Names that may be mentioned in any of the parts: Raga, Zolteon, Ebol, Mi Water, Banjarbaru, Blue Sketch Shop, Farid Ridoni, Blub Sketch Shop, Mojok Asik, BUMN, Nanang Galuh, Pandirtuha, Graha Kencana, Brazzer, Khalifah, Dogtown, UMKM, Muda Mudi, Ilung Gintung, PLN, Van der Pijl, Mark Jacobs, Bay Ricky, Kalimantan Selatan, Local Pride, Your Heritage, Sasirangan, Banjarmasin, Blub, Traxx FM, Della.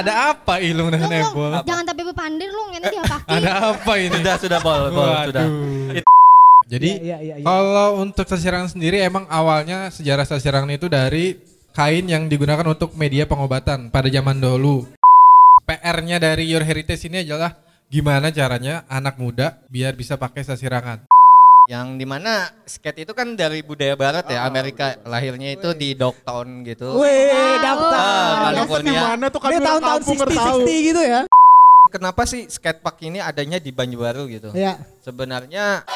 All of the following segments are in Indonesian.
Ada apa Ilung dengan Ebol? Jangan tapi gue pandir Lung, nanti diapakin. Ada apa ini? Sudah Bol, sudah. Jadi ya. Kalau untuk Sasirangan sendiri emang awalnya sejarah Sasirangan itu dari kain yang digunakan untuk media pengobatan pada zaman dahulu. PR-nya dari Your Heritage ini adalah gimana caranya anak muda biar bisa pakai sasirangan. Yang dimana skate itu kan dari budaya barat ya, Amerika budaya. Lahirnya itu di Dogtown gitu. Dogtown. California. Mana tuh kan tahun-tahun 60 gitu ya. Kenapa sih skatepark ini adanya di Banjarbaru gitu? Ya. Sebenarnya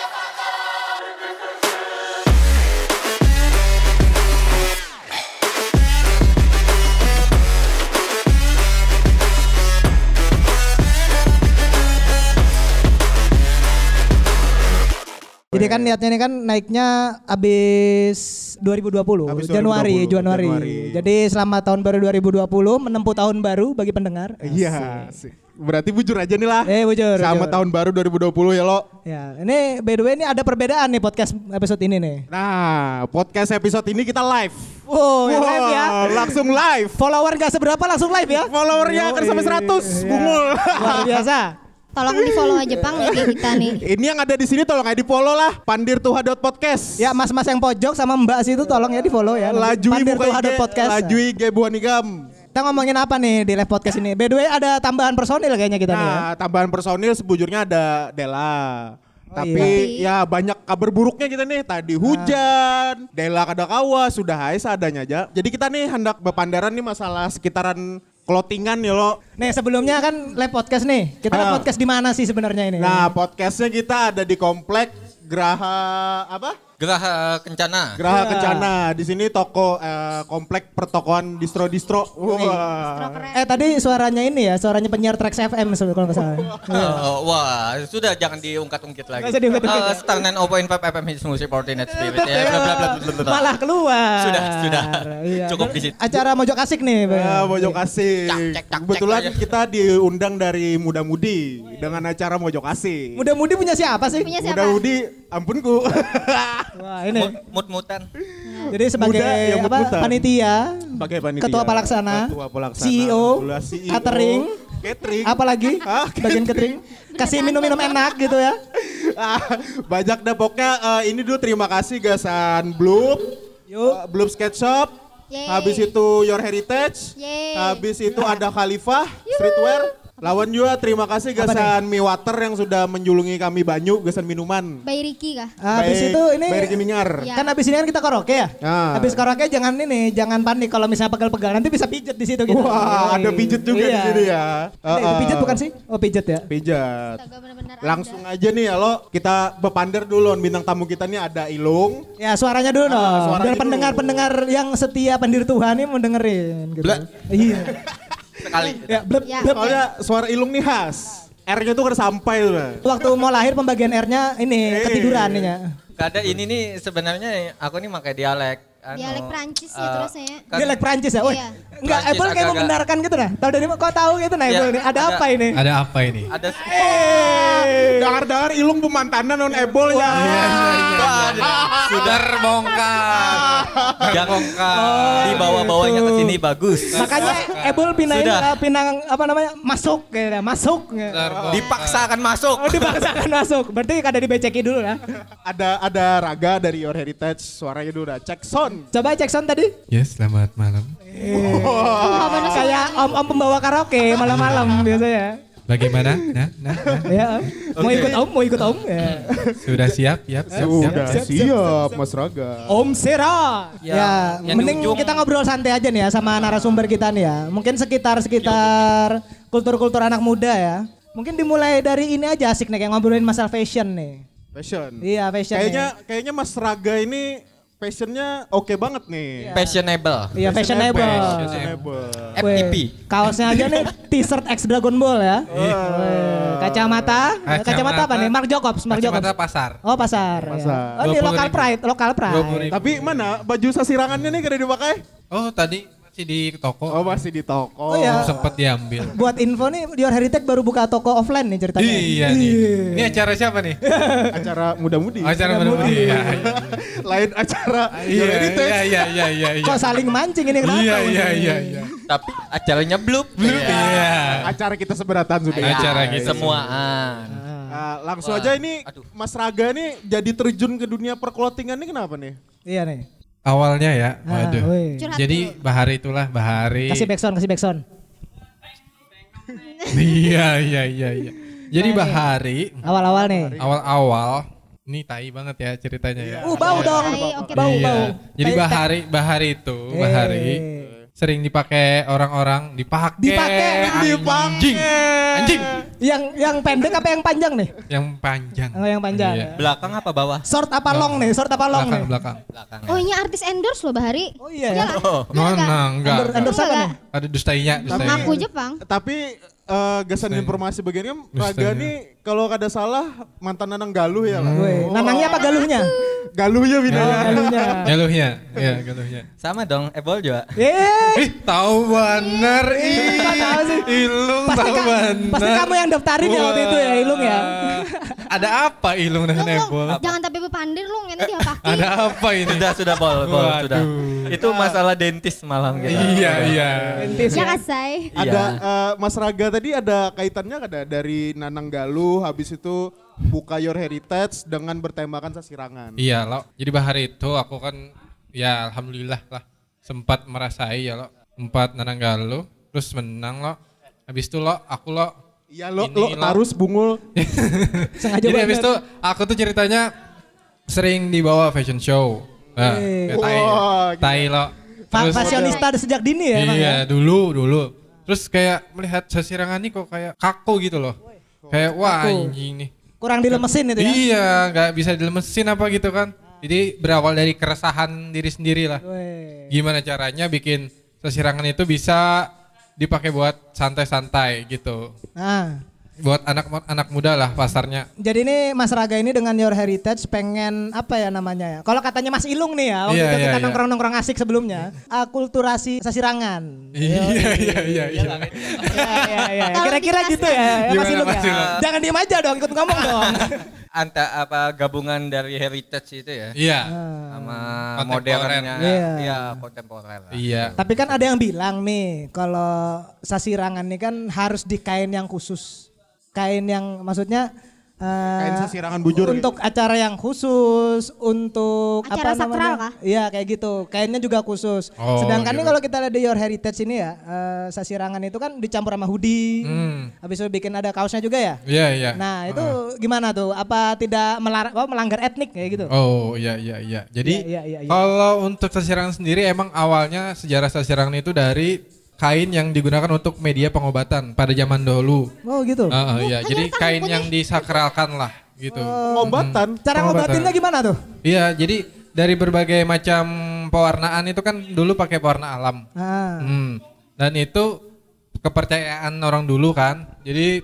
jadi kan niatnya ini kan naiknya abis 2020, Januari. Jadi selama tahun baru 2020 menempuh tahun baru bagi pendengar. Iya, berarti bujur aja nih lah. Bujur. Sama tahun baru 2020 ya lo. Ya, ini by the way ini ada perbedaan nih podcast episode ini nih. Nah, podcast episode ini kita live. Live ya. Langsung live. Follower gak seberapa langsung live ya. Followernya akan sampai 100, bungul. Luar biasa. Tolong di follow aja Bang ya kita nih. Ini yang ada di sini tolong aja di follow lah. Pandirtuha.podcast. Ya mas-mas yang pojok sama mbak situ tolong ya di follow ya. Lajui Pandirtuha.podcast. Lajui Gebuan Igam. Kita ngomongin apa nih di live podcast ini? By the way ada tambahan personil kayaknya kita nih. Nah, tambahan personil sebujurnya ada Della. Tapi ya banyak kabar buruknya kita nih. Tadi hujan, Della kadakawa, sudah hai seadanya aja. Jadi kita nih hendak bepandaran nih masalah sekitaran clothingan ya lo. Nih sebelumnya kan live podcast nih. Kita podcast di mana sih sebenarnya ini? Nah, podcastnya kita ada di komplek Graha Kencana. Kencana. Di sini toko komplek pertokoan distro. Tadi suaranya ini ya, suaranya penyiar Traxx FM kalau enggak salah. Wah, sudah jangan diungkit-ungkit lagi. Star 90.5 FM is music coordinate spirit. Malah keluar. Sudah. Cukup di situ. Acara Mojok Asik nih, Bang. Mojok Asik. Kebetulan kita diundang dari Muda Mudi dengan acara Mojok Asik. Muda Mudi punya siapa sih? Muda Mudi, ampunku. Wah, ini mut-mutan. Jadi sebagai panitia, ketua pelaksana, CEO, catering, apalagi bagian catering, kasih minum-minum enak gitu ya. Banyak dah pokoknya. Ini dulu terima kasih gasan Blub, Blue Sketch Shop. Habis itu Your Heritage. Habis itu ada Khalifah Streetwear. Lawan juga terima kasih gasan Mi Water yang sudah menjulungi kami banyu gasan minuman. Bay Ricky kah? Habis itu ini Bay Ricky Mingar. Ya. Kan habis ini kan kita karaoke ya? Habis karaoke jangan panik kalau misalnya pegal-pegal nanti bisa pijet di situ gitu. Wah, ada pijet juga di sini ya. Pijet bukan sih? Oh, pijet ya. Pijet. Langsung aja nih ya lo, kita bepander dulu bintang tamu kita nih ada Ilung. Ya, suaranya dulu dong. Biar pendengar-pendengar yang setia Pandir Tuhan ini mendengerin gitu. Iya. Sekali. Soalnya suara Ilung nih khas. R-nya tuh kan sampai tuh. Waktu mau lahir pembagian R-nya ketiduran nih ya. Kada ini nih sebenarnya aku nih pakai dialek Prancis ya terusnya. Dialek Prancis ya. Woi. Enggak Apple kayak membenarkan gitu dah. Tahu dari kok tahu gitu nah Apple ini. Ada apa ini? Ada. Dengar-dengar Ilung pemantanan non Apple ya. Sudah bongkar. Jangan bongkar. Dibawa-bawanya ke sini bagus. Makanya Apple masuk. Dipaksakan masuk. Berarti kada dibeceki dulu lah. Ada Raga dari Your Heritage, suaranya dulu udah cek sound. Coba cek sound tadi. Yes, selamat malam. Kayak om pembawa karaoke malam-malam biasanya. Bagaimana? Nah. Mau ikut om? Ya. Sudah siap, Mas Raga. Om Sera. Ya. Mending kita ngobrol santai aja nih ya sama narasumber kita nih ya. Mungkin sekitar kultur-kultur anak muda ya. Mungkin dimulai dari ini aja asik nih kayak ngobrolin masalah fashion nih. Fashion. Iya, fashion. Kayaknya Mas Raga ini fashionnya oke banget nih. Fashionable. FTP. Kaosnya aja nih t-shirt X Dragon Ball ya. Kacamata apa nih? Mark Jacobs. Kacamata pasar. Di Local Pride. Tapi mana baju sasirangannya nih kada dipakai? Oh tadi Masih di toko. Oh masih di toko. Oh, ya. Sempet diambil. Buat info nih, Your Heritage baru buka toko offline nih ceritanya. Iya nih. Ini acara siapa nih? Acara Muda Mudi. Acara Muda Mudi. Iya. Lain acara Your Heritage. Iya. Kok saling mancing ini kenapa? Iya. Tapi acaranya Blub. Iya. Acara kita seberatan sudah. Acara kita semuaan. Langsung aja ini Mas Raga nih jadi terjun ke dunia perklotingan ini kenapa nih? Iya nih. Awalnya ya, waduh. Jadi Bahari. Kasih backsound. Iya. Jadi Bahari. Awal-awal nih. Awal-awal. Ini tai banget ya ceritanya ya. Bau dong. Bau. Jadi Bahari sering dipakai orang-orang dipakai anjing. Yang pendek apa yang panjang nih? Yang panjang. Iya. Belakang apa bawah? Short apa long nih? Belakang. Oh, ini artis endorse loh Bahari. Oh iya. Ya. Enggak. Endorse apa nih? Ada dustainya. Aku Jepang. Tapi gasan informasi bagiannya Raga nih kalau kada salah mantan Nanang Galuh ya lah. Nanangnya apa Galuhnya? Galuhnya. Sama dong, Ebol juga. Tahu bener. Ilung tahu bener. Pasti kamu yang daftarin ya waktu itu ya Ilung ya. Ada apa Ilung dengan Ebol? Jangan tapi pandir Lung, ini dia pakai. Ada apa ini? Sudah Bol, sudah. Itu masalah dentis malam gitu. Iya. Dentis ya kasai. Ada Mas Raga tadi ada kaitannya kada dari Nanang Galuh habis itu buka Your Heritage dengan bertemakan Sasirangan. Iya loh, jadi Bahari itu aku kan ya alhamdulillah lah sempat merasai ya loh, sempat Nanang Galuh, terus menang loh. Habis itu aku tarus bungul. Sengaja jadi habis itu aku tuh ceritanya sering dibawa fashion show. Nah, tai loh. Fashionista sejak dini ya. Iya, dulu. Terus kayak melihat Sasirangan ini kok kayak kaku gitu loh. Kayak wah anjing nih. Kurang dilemesin itu ya? Iya, gak bisa dilemesin apa gitu kan. Jadi berawal dari keresahan diri sendiri lah. Gimana caranya bikin Sasirangan itu bisa dipakai buat santai-santai gitu. Nah. Buat anak muda lah pasarnya. Jadi ini Mas Raga ini dengan Your Heritage pengen apa ya namanya ya. Kalau katanya Mas Ilung nih ya. Waktu itu kita nongkrong-nongkrong asik sebelumnya. Akulturasi Sasirangan. Iya. Kira-kira gitu ya Mas Ilung ya. Jangan diem aja dong, ikut ngomong dong. Anta apa gabungan dari heritage itu ya? Iya. Sama modernnya. Iya, kontemporer. Iya. Tapi kan ada yang bilang nih kalau Sasirangan ini kan harus di kain yang khusus. Kain yang maksudnya kain Sasirangan bujur untuk gitu. Acara yang khusus, untuk acara apa sakral namanya? Kah? Iya, kayak gitu. Kainnya juga khusus. Oh, sedangkan ini kalau kita lihat di Your Heritage ini ya, Sasirangan itu kan dicampur sama hoodie. Habis itu bikin ada kaosnya juga ya? Iya. Nah, itu gimana tuh? Apa tidak melanggar etnik kayak gitu? Oh, iya. Jadi iya. Kalau untuk Sasirangan sendiri emang awalnya sejarah Sasirangan itu dari kain yang digunakan untuk media pengobatan pada zaman dahulu. Oh gitu. Iya. Jadi kain yang disakralkan lah gitu. Pengobatan. Cara ngobatinnya gimana tuh? Iya, jadi dari berbagai macam pewarnaan itu kan dulu pakai pewarna alam. Dan itu kepercayaan orang dulu kan. Jadi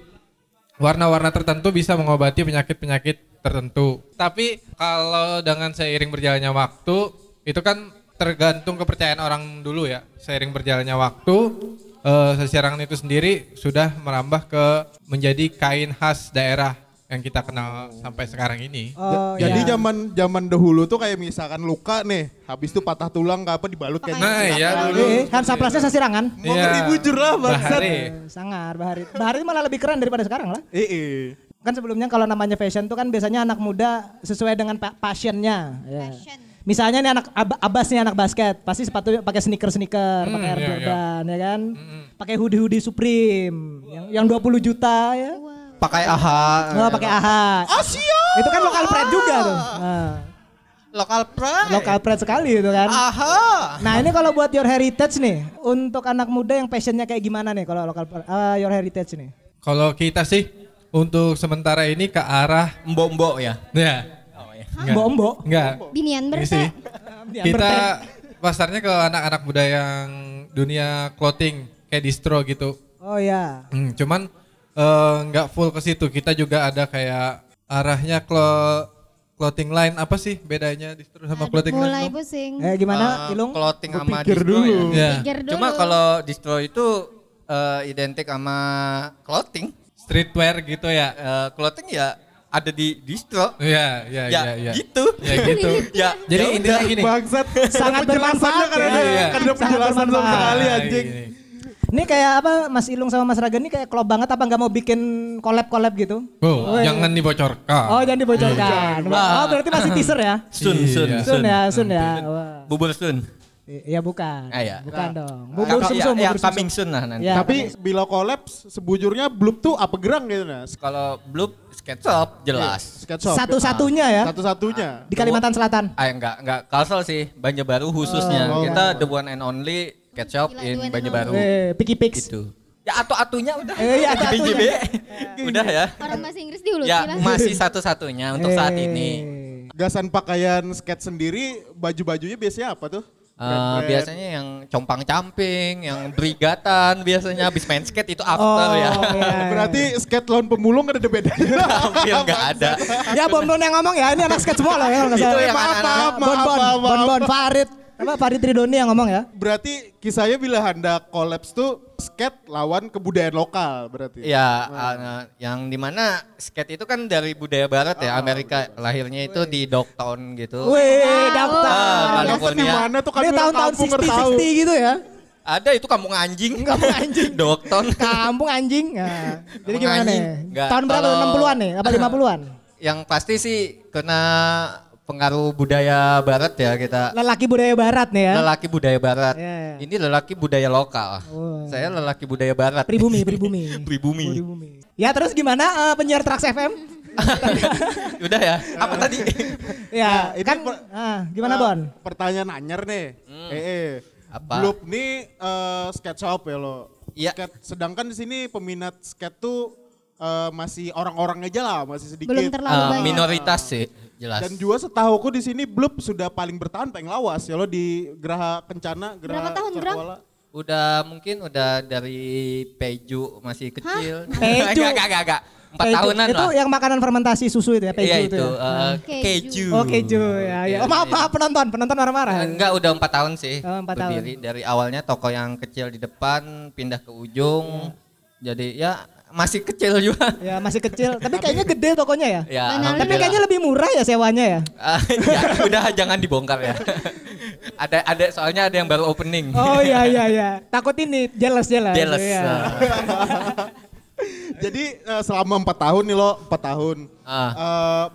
warna-warna tertentu bisa mengobati penyakit-penyakit tertentu. Tapi kalau dengan seiring berjalannya waktu itu kan tergantung kepercayaan orang dulu ya. Seiring berjalannya waktu, Sasirangan itu sendiri sudah merambah ke menjadi kain khas daerah yang kita kenal sampai sekarang ini. Jadi zaman dahulu tuh kayak misalkan luka nih, habis itu patah tulang ke apa dibalut kayak. Nah, iya dulu. Hansaplasnya Sasirangan. Mau bujur lah bangsat. Sangar Bahari. Bahari malah lebih keren daripada sekarang lah. Iya. Kan sebelumnya kalau namanya fashion tuh kan biasanya anak muda sesuai dengan passionnya. Passion. Misalnya nih anak Abbas nih anak basket, pasti sepatu pakai sneaker, pakai Air Jordan ya kan. Pakai hoodie Supreme yang 20 juta ya. Wow. Pakai AH. Pakai AH. Asia. Itu kan Local Pride juga tuh. Local Pride sekali itu kan. AH. Nah, ini kalau buat Your Heritage nih, untuk anak muda yang passionnya kayak gimana nih kalau Your Heritage nih? Kalau kita sih untuk sementara ini ke arah mbok-mbok ya. Iya. Enggak. Binian berse. Kita pasarnya ke anak-anak muda yang dunia clothing kayak distro gitu. Oh ya. Cuman enggak full ke situ. Kita juga ada kayak arahnya ke Clothing line apa sih bedanya distro sama clothing line? Mulai pusing. Gimana Ilung? Clothing sama distro ya. Yeah. Cuma kalau distro itu identik sama clothing, streetwear gitu ya. Clothing ya ada di distro. Iya, iya, iya. Ya gitu. Ya gitu. Ya. Jadi intinya gini. Bangsat sangat bermanfaat kan ada ya. Ada penjelasan sama kali anjing. Ini kayak apa Mas Ilung sama Mas Raga ini kayak klop banget apa gak mau bikin collab-collab gitu? Oh, jangan dibocorkan. Oh, jangan dibocorkan. Oh, berarti masih teaser ya? Sun ya. Bubur sun. Ya bukan. Bukan dong. Bubur sum-sum. Ya, coming soon lah nanti. Tapi bila collab sebujurnya Blub tuh apa gerang gitu nah. Kalau Blub Sketch Shop jelas. Satu-satunya ya? Satu-satunya. Di Kalimantan Selatan? Enggak Kalsel sih, Banjarbaru khususnya. Kita the one and only Sketch Shop in Banjarbaru. Picky Picks. Gitu. Ya atu-atunya udah. Atu-atunya. Udah ya. Orang bahasa Inggris diulutin lah. Ya masih satu-satunya untuk saat ini. Gasan pakaian sketch sendiri, baju-bajunya biasanya apa tuh? Biasanya yang compang-camping, yang brigatan biasanya habis main skate itu after ya. Berarti skate lawan pemulung ada bedanya. Hampir enggak ada. Ya Bonbon yang ngomong ya, ini anak skate semua lah ya. Bonbon Farid. Apa Farid Ridoni yang ngomong ya? Berarti kisahnya bila hendak collapse tuh skate lawan kebudayaan lokal berarti. Ya, yang dimana skate itu kan dari budaya barat ya, Amerika budaya. Lahirnya itu di Dogtown gitu. Dogtown. California. Dimana tuh kan tahun-tahun 60 gitu ya? Ada itu kampung anjing. Dogtown. Kampung anjing. Nah, jadi gimana nih? Tahun berapa? 60-an nih? Apa 50-an? Yang pasti sih kena pengaruh budaya barat ya kita. Lelaki budaya barat nih ya. Lelaki budaya barat. Yeah. Ini lelaki budaya lokal. Oh. Saya lelaki budaya barat. Pribumi. Ya terus gimana penyiar Traxx FM? Udah ya. Apa tadi? Ya, ini kan gimana Bon? Pertanyaan anyer nih. Apa? Blub nih skate shop ya lo. Iya. Sedangkan di sini peminat skate tuh masih orang-orang aja lah, masih sedikit. Belum terlalu banyak. Minoritas sih, jelas. Dan juga setahuku di sini Blub sudah paling bertahan, paling lawas ya lo di Graha Kencana, Graha Kencana. Udah mungkin udah dari Peju masih kecil. Peju? Enggak. 4 tahunan itu lah. Itu yang makanan fermentasi susu itu ya, keju itu. Iya itu, keju. Oh keju, ya. Oh maaf penonton marah-marah. Enggak, udah 4 tahun sih. Oh, 4 berdiri. Tahun. Dari awalnya toko yang kecil di depan, pindah ke ujung. Yeah. Jadi ya masih kecil juga. Ya masih kecil, tapi kayaknya gede tokonya ya. Ya tapi kayaknya lebih murah ya sewanya ya. Ya udah jangan dibongkar ya. Ada soalnya ada yang baru opening. Oh iya. Takut ini jelas. Jelas. Jadi selama 4 tahun nih lo, 4 tahun.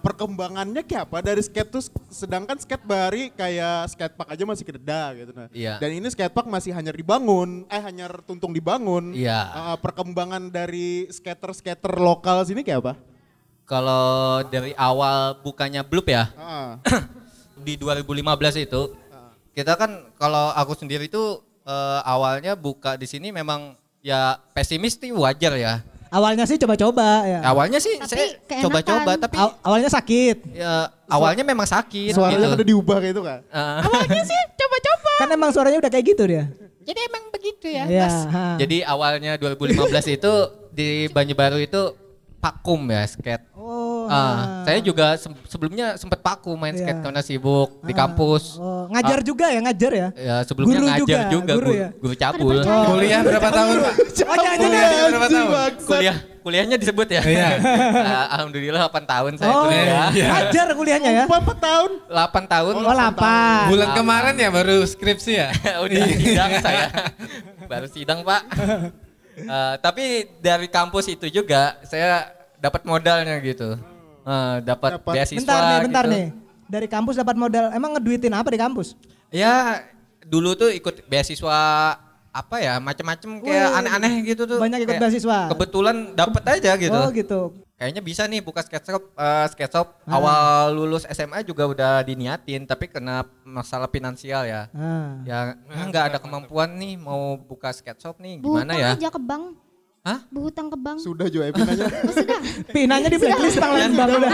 Perkembangannya kayak apa dari skate tuh, sedangkan skate bari kayak skatepark aja masih kededa gitu nah. Iya. Dan ini skatepark masih hanya dibangun, hanya tuntung dibangun. Iya. Perkembangan dari skater-skater lokal sini kayak apa? Kalau dari awal bukanya Blub ya. Di 2015 itu. Kita kan kalau aku sendiri tuh awalnya buka di sini memang ya pesimis sih wajar ya. Awalnya sih coba-coba ya. Awalnya sih tapi saya keenakan. Coba-coba tapi awalnya sakit. Ya, awalnya memang sakit. Suaranya udah diubah kayak itu kan. Awalnya sih coba-coba. Kan emang suaranya udah kayak gitu dia. Jadi emang begitu ya. Mas. Jadi awalnya 2015 itu di Banjarbaru itu vakum ya skate. Saya juga sebelumnya sempat vakum main skate karena sibuk di kampus. Ngajar juga ya, Ya sebelumnya guru ngajar juga. Guru cabul. Kuliah berapa tahun Pak? Kuliahnya disebut ya? Iya. Alhamdulillah 8 tahun saya kuliah. Ngajar kuliahnya ya? 4 tahun? 8 tahun. Oh 8. Bulan kemarin ya baru skripsi ya? Udah sidang saya. Baru sidang Pak. Tapi dari kampus itu juga saya dapat modalnya gitu. Dapat beasiswa. Bentar nih. Dari kampus dapat modal. Emang ngeduitin apa di kampus? Ya, dulu tuh ikut beasiswa apa ya, macam-macam kayak aneh-aneh gitu tuh. Banyak ikut beasiswa. Kebetulan dapat aja gitu. Oh, gitu. Kayaknya bisa nih buka sketch shop. Awal lulus SMA juga udah diniatin, tapi kena masalah finansial ya. Ya enggak ada kemampuan nih mau buka sketch shop nih gimana bukan ya? Bukan aja ke bank. Hah? Berhutang ke bank. Sudah juga ya pinanya. Oh, sudah. Pinanya di blacklist tang lain bank udah.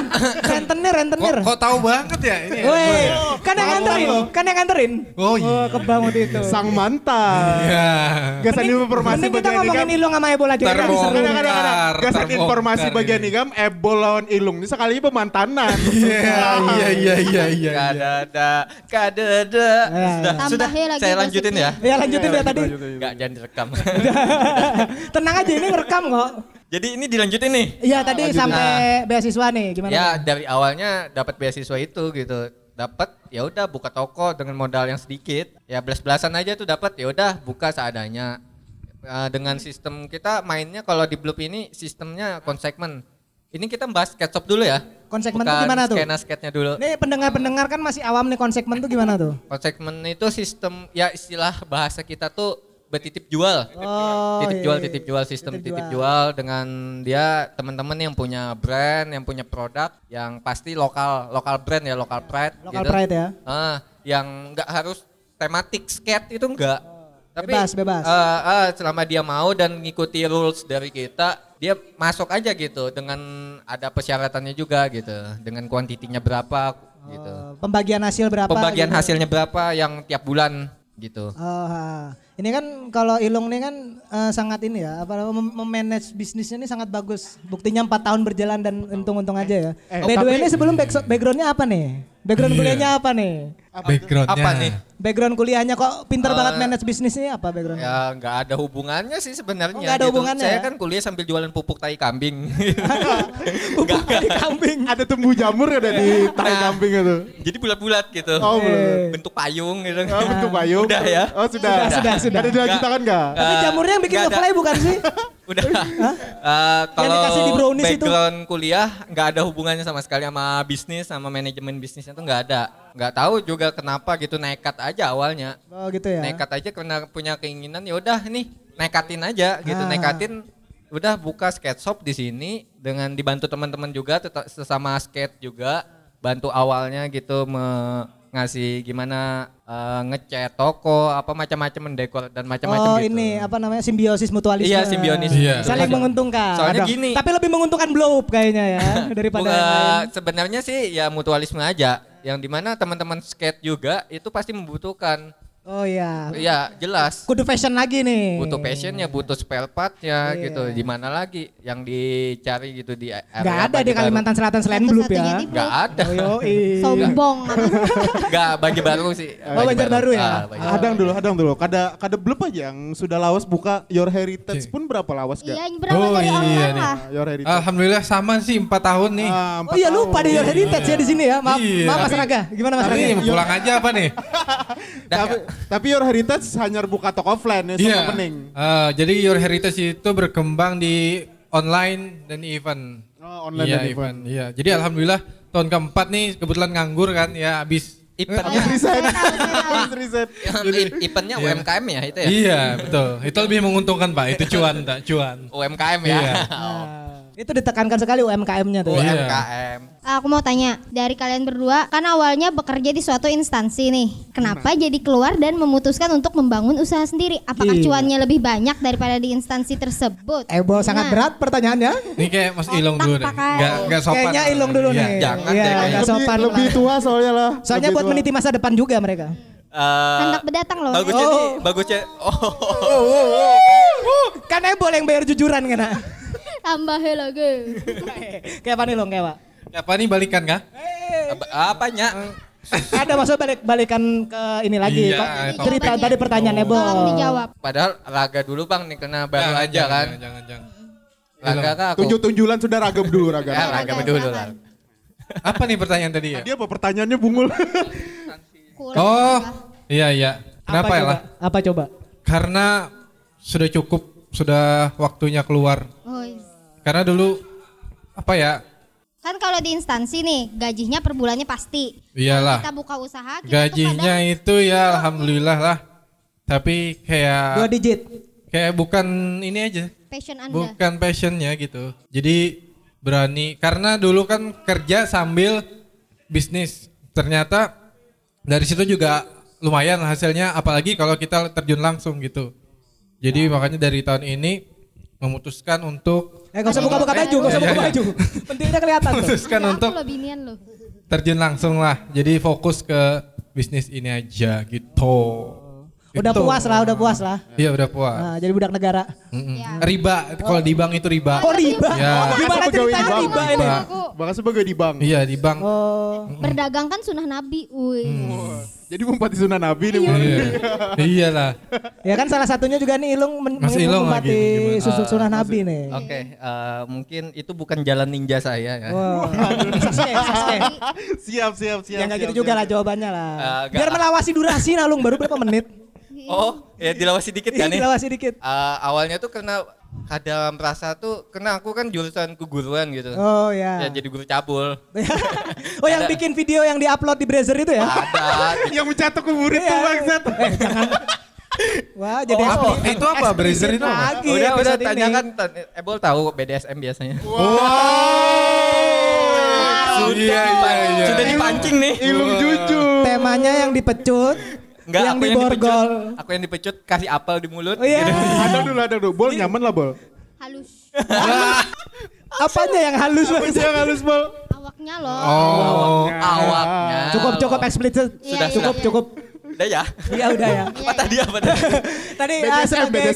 Rentenir. Kok tahu banget ya ini. Woi, kan yang nganterin. Oh iya. Oh, ke bank waktu itu. Sang mantan. Iya. Gasan informasi bagian Igam. Kita ngomongin Ilung sama Ebol aja. Kadang-kadang. Gasan informasi bagian Igam, Ebol lawan Ilung. Ini sekali pemantanan. Iya. Kadada. Sudah, saya lanjutin ya. Iya lanjutin ya tadi. Enggak jadi rekam. Tenang aja. Ini ngerekam kok. Jadi ini dilanjutin nih? Iya tadi lanjutin. Sampai beasiswa nih gimana? Ya nih? Dari awalnya dapat beasiswa itu gitu. Dapat ya udah buka toko dengan modal yang sedikit. Ya belas-belasan aja tuh dapat ya udah buka seadanya. Dengan sistem kita mainnya kalau di Blub ini sistemnya konsekmen. Ini kita bahas sketch shop dulu ya. Konsekmen itu gimana tuh? Bukan skena-sketnya dulu. Nih pendengar-pendengar kan masih awam nih konsekmen tuh gimana tuh? Konsekmen itu sistem ya istilah bahasa kita tuh bertitip jual, titip jual dengan dia teman-teman yang punya brand, yang punya produk, yang pasti lokal brand ya, Local Pride. Local gitu. Pride ya. Yang nggak harus tematik skate itu nggak. Tapi bebas. Selama dia mau dan ngikuti rules dari kita, dia masuk aja gitu dengan ada persyaratannya juga gitu, dengan kuantitinya berapa gitu. Pembagian hasil berapa? Pembagian gitu. Hasilnya berapa yang tiap bulan gitu. Ini kan kalau Ilung ini kan sangat ini ya, apa memanage bisnisnya ini sangat bagus. Buktinya 4 tahun berjalan dan untung-untung aja ya. By the way ini sebelum backgroundnya apa nih? Background kuliahnya apa nih? Background kuliahnya kok pintar banget manage bisnisnya apa backgroundnya? Ya nggak ada hubungannya sih sebenarnya. Nggak ada hubungannya. Saya kan kuliah sambil jualan pupuk tai kambing. Pupuk tai kambing. Ada tumbuh jamur ya di tai kambing itu. Jadi bulat-bulat gitu. Oh bulat. Bentuk payung gitu. Oh bentuk payung. Udah ya. Oh sudah. Ada dua jutaan nggak? Tapi jamurnya yang bikin ngefly bukan sih? Udah. Kalau background kuliah nggak ada hubungannya sama sekali sama bisnis, sama manajemen bisnisnya tuh nggak ada. Nggak tahu juga kenapa gitu, nekat aja awalnya. Oh gitu ya. Nekat aja karena punya keinginan, ya udah nih nekatin aja gitu. Nekatin udah buka skate shop di sini dengan dibantu teman-teman juga sesama skate juga, bantu awalnya gitu ngasih gimana ngecat toko apa macam-macam mendekor dan macam-macam gitu. Oh ini apa namanya simbiosis mutualisme. Iya simbiosis. Yeah. Saling menguntungkan. Soalnya gini. Tapi lebih menguntungkan Blub kayaknya ya daripada yang lain. Sebenarnya sih ya mutualisme aja. Yang dimana teman-teman skate juga itu pasti membutuhkan. Oh iya. Iya jelas. Kudu fashion lagi nih. Butuh passionnya, butuh spell part-nya gitu. Di mana lagi yang dicari gitu di area? Gak ada di Kalimantan Selatan selain Blub ya. Gak ada. Sombong. Gak Banjarbaru sih. Oh Banjarbaru ya. Hadang dulu. Kada Blub aja yang sudah lawas buka Your Heritage pun berapa lawas gak? Iya berapa dari online lah. Your Heritage. Alhamdulillah sama sih 4 tahun nih. Oh iya lupa di Your Heritage ya di sini ya. Maaf Mas Raga. Gimana Mas Raga? Tapi pulang aja apa nih? Tapi Your Heritage hanya buka toko offline ya sama pening. Jadi Your Heritage itu berkembang di online dan event. Oh, online dan event. Iya. Jadi alhamdulillah tahun keempat nih kebetulan nganggur kan ya habis reset. Eventnya UMKM ya itu ya. Iya, betul. Itu lebih menguntungkan, Pak. Itu cuan. UMKM ya. Itu ditekankan sekali UMKM-nya tuh. UMKM. Aku mau tanya, dari kalian berdua kan awalnya bekerja di suatu instansi nih. Kenapa jadi keluar dan memutuskan untuk membangun usaha sendiri? Apakah cuannya lebih banyak daripada di instansi tersebut? Ebol sangat berat pertanyaannya. Ini kayak Mas Ilung dulu deh. Enggak sopan. Kayaknya Ilung dulu nih. Jangan deh kayaknya. Lebih tua soalnya lah. Soalnya buat meniti masa depan juga mereka. Hendak berdatang loh. Bagusnya. Kan Ebol yang bayar jujuran kan. Tambah lagi. Kayak apa nih Long, kayak apa? Kayak apa nih balikan kah? Apanya? Ada maksud balikan ke ini lagi. Iya, cerita tadi pertanyaannya Bol. Dijawab. Padahal Raga dulu Bang nih kena baru aja kan. Jangan. Raga kah? Tunjulan sudah Raga dulu Raga. Ya Raga dulu lah. Apa nih pertanyaan tadi ya? Dia apa pertanyaannya bungul? Oh, iya. Kenapa ya lah? Apa coba? Karena sudah cukup, sudah waktunya keluar. Karena dulu apa ya? Kan kalau di instansi nih gajinya per bulannya pasti. Iyalah. Kita buka usaha. Kita gajinya itu ya alhamdulillah lah. Tapi kayak 2 digit. Kayak bukan ini aja. Passion Anda. Bukan passionnya gitu. Jadi berani. Karena dulu kan kerja sambil bisnis. Ternyata dari situ juga lumayan hasilnya. Apalagi kalau kita terjun langsung gitu. Jadi makanya dari tahun ini memutuskan untuk gak usah buka-buka baju, gak usah buka baju. Pentingnya kelihatan. Memutuskan untuk terjun langsung lah. Jadi fokus ke bisnis ini aja gitu. Udah gitu. Puas lah. Iya udah puas. Nah, jadi budak negara. Ya. Riba, kalau di bank itu riba. Oh riba? Ya. Gimana ceritanya riba ini? Bahkan sebagai di bank. Iya di bank. Oh. Berdagang kan sunnah Nabi. Jadi mumpati sunnah Nabi nih. Iya lah. Ya kan salah satunya juga nih Ilung mumpati sunnah Nabi nih. Oke, mungkin itu bukan jalan ninja saya ya. Siap. Ya gak gitu juga lah jawabannya lah. Biar melawasi durasi nah Lung, baru berapa menit? Oh, ya dilawasi dikit kan nih? Dilawasi dikit. Awalnya tuh karena kadang merasa tuh, karena aku kan jurusan keguruan gitu. Oh ya. Ya jadi guru cabul. Oh yang bikin video yang diupload di Brazzer itu ya? Ada. Yang mencatok murid tuh bangsat. Jangan. Wah jadi itu apa? Brazzer itu apa? Udah tanyakan, Ebol tahu BDSM biasanya. Wow. Sudah dipancing nih. Ilung jujur. Temanya yang dipecut. Enggak, aku yang dipecut kasih apel di mulut. Oh, iya. Gitu. Ada dulu. Bol nyaman lah, Bol. Halus. Apanya yang halus? Bol? Awaknya loh. Oh, awaknya. Cukup eksplisit. Cukup. Udah ya? Iya, udah ya. Apa tadi? Tadi sebagai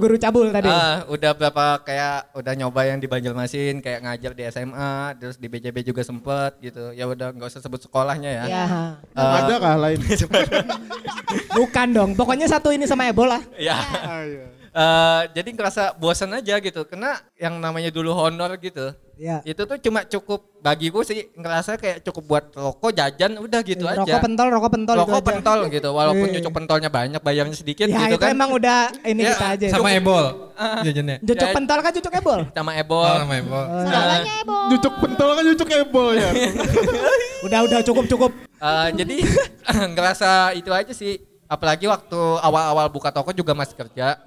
guru cabul tadi. Udah berapa kayak udah nyoba yang di Banjarmasin kayak ngajar di SMA, terus di BJB juga sempet gitu. Ya udah enggak usah sebut sekolahnya ya. Iya. Ada kah lain? Bukan dong. Pokoknya satu ini sama Ebola. Iya. Jadi ngerasa bosan aja gitu. Karena yang namanya dulu honor gitu. Ya. Itu tuh cuma cukup bagiku sih ngerasa kayak cukup buat rokok, jajan udah gitu aja. Rokok pentol gitu. Walaupun nyocok pentolnya banyak, bayarnya sedikit ya, gitu kan. Ya emang udah ini kita aja. Sama Ebol. Jajannya. Cucuk pentol kan cucuk Ebol. Sama Ebol. Salahnya Ebol. Cucuk pentol kan cucuk Ebol ya. Udah cukup. Jadi ngerasa itu aja sih. Apalagi waktu awal-awal buka toko juga masih kerja.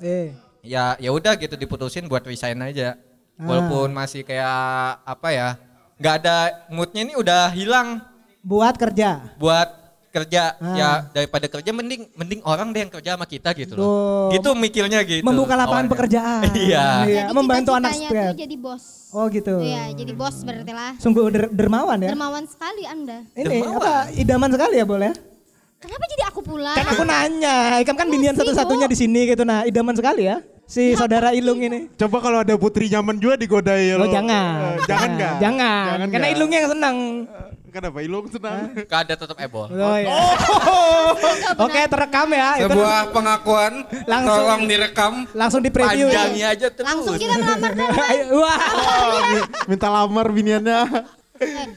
Ya udah gitu diputusin buat resign aja. Walaupun masih kayak apa ya, gak ada moodnya ini udah hilang. Buat kerja. Ya daripada kerja mending orang deh yang kerja sama kita gitu loh. Gitu mikirnya gitu. Membuka lapangan pekerjaan. Iya. Membantu anak setiap. Jadi bos. Oh gitu. Iya jadi bos berarti lah. Sungguh dermawan ya. Dermawan sekali Anda. Ini apa idaman sekali ya boleh. Kenapa jadi aku pula? Kan aku nanya, Ikam kan binian satu-satunya di sini gitu. Nah idaman sekali ya. Si saudara Ilung ini. Coba kalau ada putri nyaman juga digodai lo. Jangan. Jangan enggak? Jangan. Karena Ilungnya yang senang. Kenapa Ilung senang? Enggak ada tetap Ebol. Oke, terekam ya. Sebuah pengakuan. Tolong direkam. Langsung di preview. Panjangnya aja terus. Langsung kita melamar deh. Wah. Minta lamar biniannya.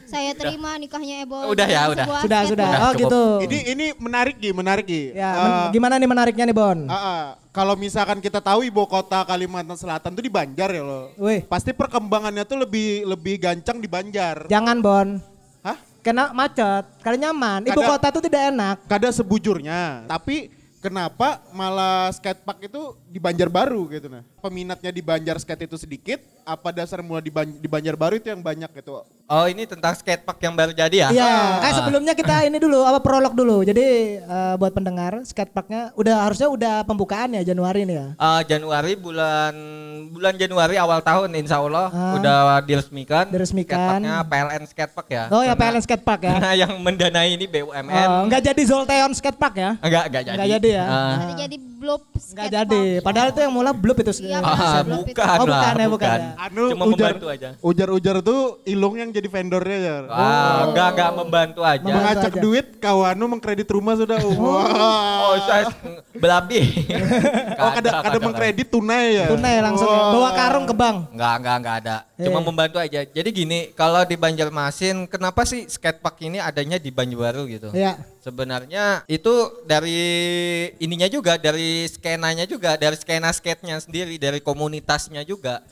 Saya terima nikahnya Ebol. Udah. Sudah. Oh cukup. Gitu. Ini menarik. Ya, gimana nih menariknya nih Bon? Kalau misalkan kita tahu ibu kota Kalimantan Selatan tuh di Banjar ya loh. Pasti perkembangannya tuh lebih gancang di Banjar. Jangan Bon. Hah? Kena macet, kali nyaman. Ibu kota tuh tidak enak. Kada sebujurnya. Tapi kenapa malah skatepark itu di Banjarbaru gitu nah. Peminatnya di Banjar skate itu sedikit, apa dasar mula di Banjarbaru itu yang banyak gitu. Oh ini tentang skatepark yang baru jadi ya? Iya, sebelumnya kita ini dulu, prolog dulu. Jadi buat pendengar skateparknya harusnya pembukaan ya Januari ini ya? Januari bulan Januari awal tahun insya Allah udah diresmikan. Skateparknya PLN Skatepark ya. Oh ya PLN Skatepark ya. Karena yang mendanai ini BUMN. Enggak jadi Zolteon Skatepark ya? Enggak jadi. Ya. Jadi Blub Sketch Shop. Padahal itu yang mula Blub itu. Iya, bukan. Cuma membantu aja. Ujar-ujar tuh Ilung yang jadi vendornya ya. Enggak membantu aja. Mengacak duit, kawanu mengkredit rumah sudah. Saya belabi. Kadang mengkredit tunai ya. Tunai langsung bawa karung ke bank. Enggak ada. Cuma membantu aja. Jadi gini, kalau di Banjarmasin kenapa sih skatepark ini adanya di Banjarbaru gitu? Iya. Sebenarnya itu dari ininya juga, dari skenanya juga, dari skena skate-nya sendiri, dari komunitasnya juga.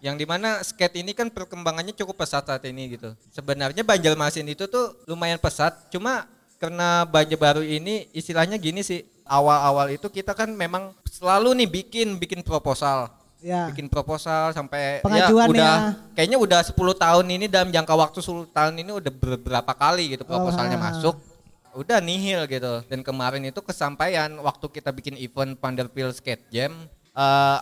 Yang dimana skate ini kan perkembangannya cukup pesat saat ini gitu. Sebenarnya Banjarmasin itu tuh lumayan pesat, cuma karena Banjarbaru ini istilahnya gini sih, awal-awal itu kita kan memang selalu nih bikin proposal. Ya. Bikin proposal sampai pengajuan ya udah ya. Kayaknya udah 10 tahun ini dalam jangka waktu 10 tahun ini udah beberapa kali gitu proposalnya masuk. Udah nihil gitu dan kemarin itu kesampaian waktu kita bikin event Van der Pijl Skate Jam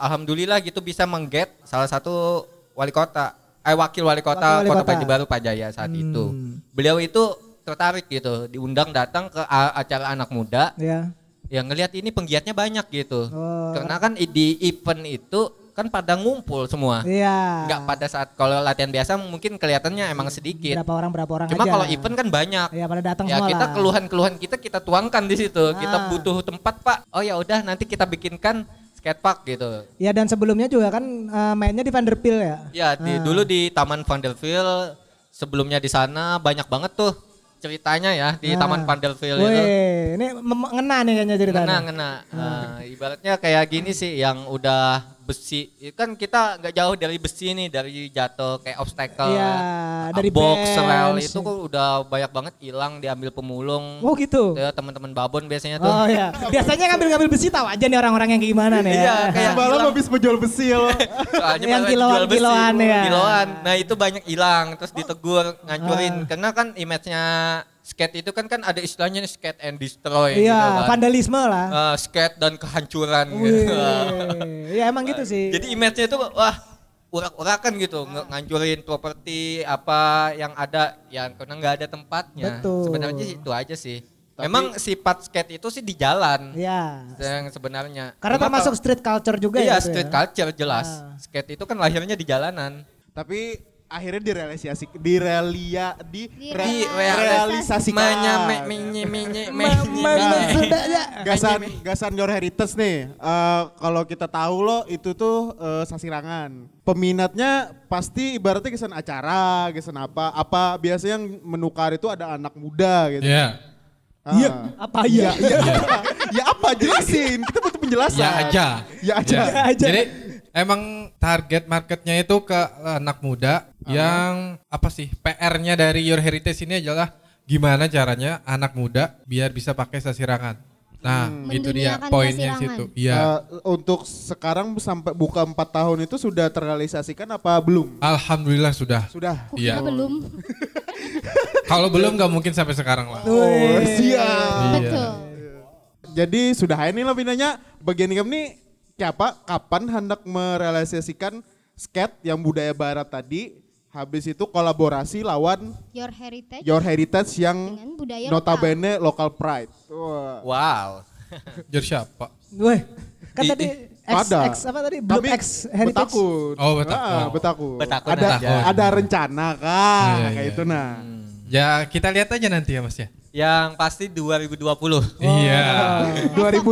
alhamdulillah gitu bisa mengget salah satu wali kota, wakil wali kota Banjarbaru Pak Jaya saat itu. Beliau itu tertarik gitu, diundang datang ke acara anak muda. Yeah. Ya ngelihat ini penggiatnya banyak gitu. Oh. Karena kan di event itu kan pada ngumpul semua. Iya. Yeah. Enggak pada saat kalau latihan biasa mungkin kelihatannya emang sedikit. Berapa orang cuma aja. Cuma kalau event kan banyak. Iya, pada datang ya, semua. Ya kita lah. Keluhan-keluhan kita tuangkan di situ. Ah. Kita butuh tempat, Pak. Oh ya udah nanti kita bikinkan skatepark gitu. Ya dan sebelumnya juga kan mainnya di Van der Pijl ya. Iya, dulu di Taman Van der Pijl. Sebelumnya di sana banyak banget tuh ceritanya ya di Taman Van der Pijl itu. Ini ngena nih kayaknya ceritanya. Ngena. Ibaratnya kayak gini sih yang udah besi. Kan kita enggak jauh dari besi nih, dari jatuh kayak obstacle. Iya, dari box rel itu kok udah banyak banget hilang, diambil pemulung. Oh gitu. Ya, teman-teman babon biasanya tuh. Oh iya. Biasanya ngambil besi tahu aja nih orang-orang yang kayak gimana nih. Iya, kayak malah habis penjual besi loh. Yang kiloan ya. Kiloan. Nah, itu banyak hilang terus ditegur, ngancurin. Karena kan image-nya skate itu kan ada istilahnya skate and destroy. Iya, gitu kan. Vandalisme lah. Skate dan kehancuran. Gitu. Iya emang gitu sih. Jadi image-nya itu wah urak-urakan gitu, ngancurin properti apa yang ada, yang karena nggak ada tempatnya. Betul. Sebenarnya itu aja sih. Tapi, memang sifat skate itu sih di jalan. Iya. Yang sebenarnya. Karena termasuk street culture juga. Iya gitu street culture jelas. Skate itu kan lahirnya di jalanan. Tapi akhirnya direalisasikan. Gasan Your Heritage nih. Kalau kita tahu lo itu tuh Sasirangan. Peminatnya pasti ibaratnya kesan acara, kesan apa biasanya yang menukar itu ada anak muda gitu. Iya. Yeah. Ya apa jelasin? Kita butuh penjelasan. Ya aja. Jadi emang target marketnya itu ke anak muda yang apa sih PR-nya dari Your Heritage ini adalah gimana caranya anak muda biar bisa pakai sasirangan. Nah, itu dia poinnya situ. Iya. Untuk sekarang sampai buka 4 tahun itu sudah terrealisasikan apa belum? Alhamdulillah sudah. Iya. Belum. Kalau belum nggak mungkin sampai sekarang lah. Oh, siap. Betul. Jadi sudah ini lah pinanya bagian kami siapa kapan hendak merealisasikan skate yang budaya barat tadi, habis itu kolaborasi lawan Your Heritage yang notabene Local Pride. Wow. Your siapa? Weh, kan tadi X apa tadi? Blub X Heritage. Betakut. Ada rencana kan kayak itu nah. Ya kita lihat aja nanti ya Mas ya. Yang pasti 2020. Iya. 2020.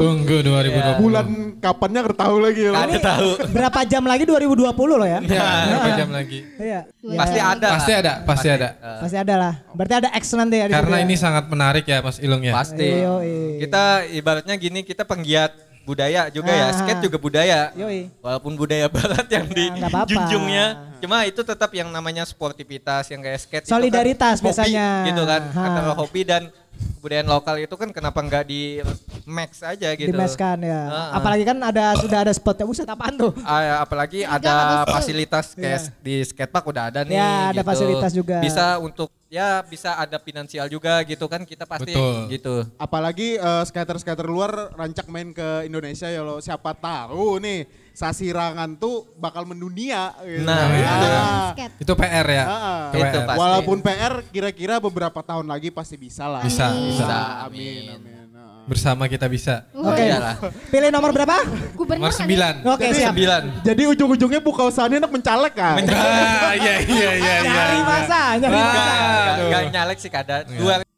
Tunggu 2020. Bulan kapannya ketahu lagi loh. Enggak tahu. Berapa jam lagi 2020 loh ya? Iya, berapa jam lagi? Iya. Pasti ada lah. Berarti ada X nanti ya. Karena ini sangat menarik ya Mas Ilung ya. Pasti. Kita ibaratnya gini, kita penggiat budaya juga ya, skate juga budaya. Yoi. Walaupun budaya barat yang dijunjungnya, cuma itu tetap yang namanya sportivitas yang kayak skate. Solidaritas itu kan biasanya. Hobi, gitu kan, antara hobi dan budaya lokal itu kan kenapa nggak di max aja gitu. Di maxkan ya. Apalagi kan sudah ada spotnya, buset apaan tuh. Apalagi ada fasilitas kayak di skatepark udah ada nih. Ya ada gitu. Fasilitas juga. Bisa ada finansial juga gitu kan kita pasti. Betul. Gitu. Apalagi skater-skater luar rancak main ke Indonesia ya lo, siapa tahu nih Sasirangan tuh bakal mendunia gitu. Nah, itu PR ya. Itu PR. Walaupun PR kira-kira beberapa tahun lagi pasti bisa lah. Bisa. Amin. Bersama kita bisa. Oke. Pilih nomor berapa? Nomor 9. Oke, siap. 9. Jadi ujung-ujungnya buka usahanya nak mencalek kan? Iya. Nyari masa. Enggak nyalek sih kadang.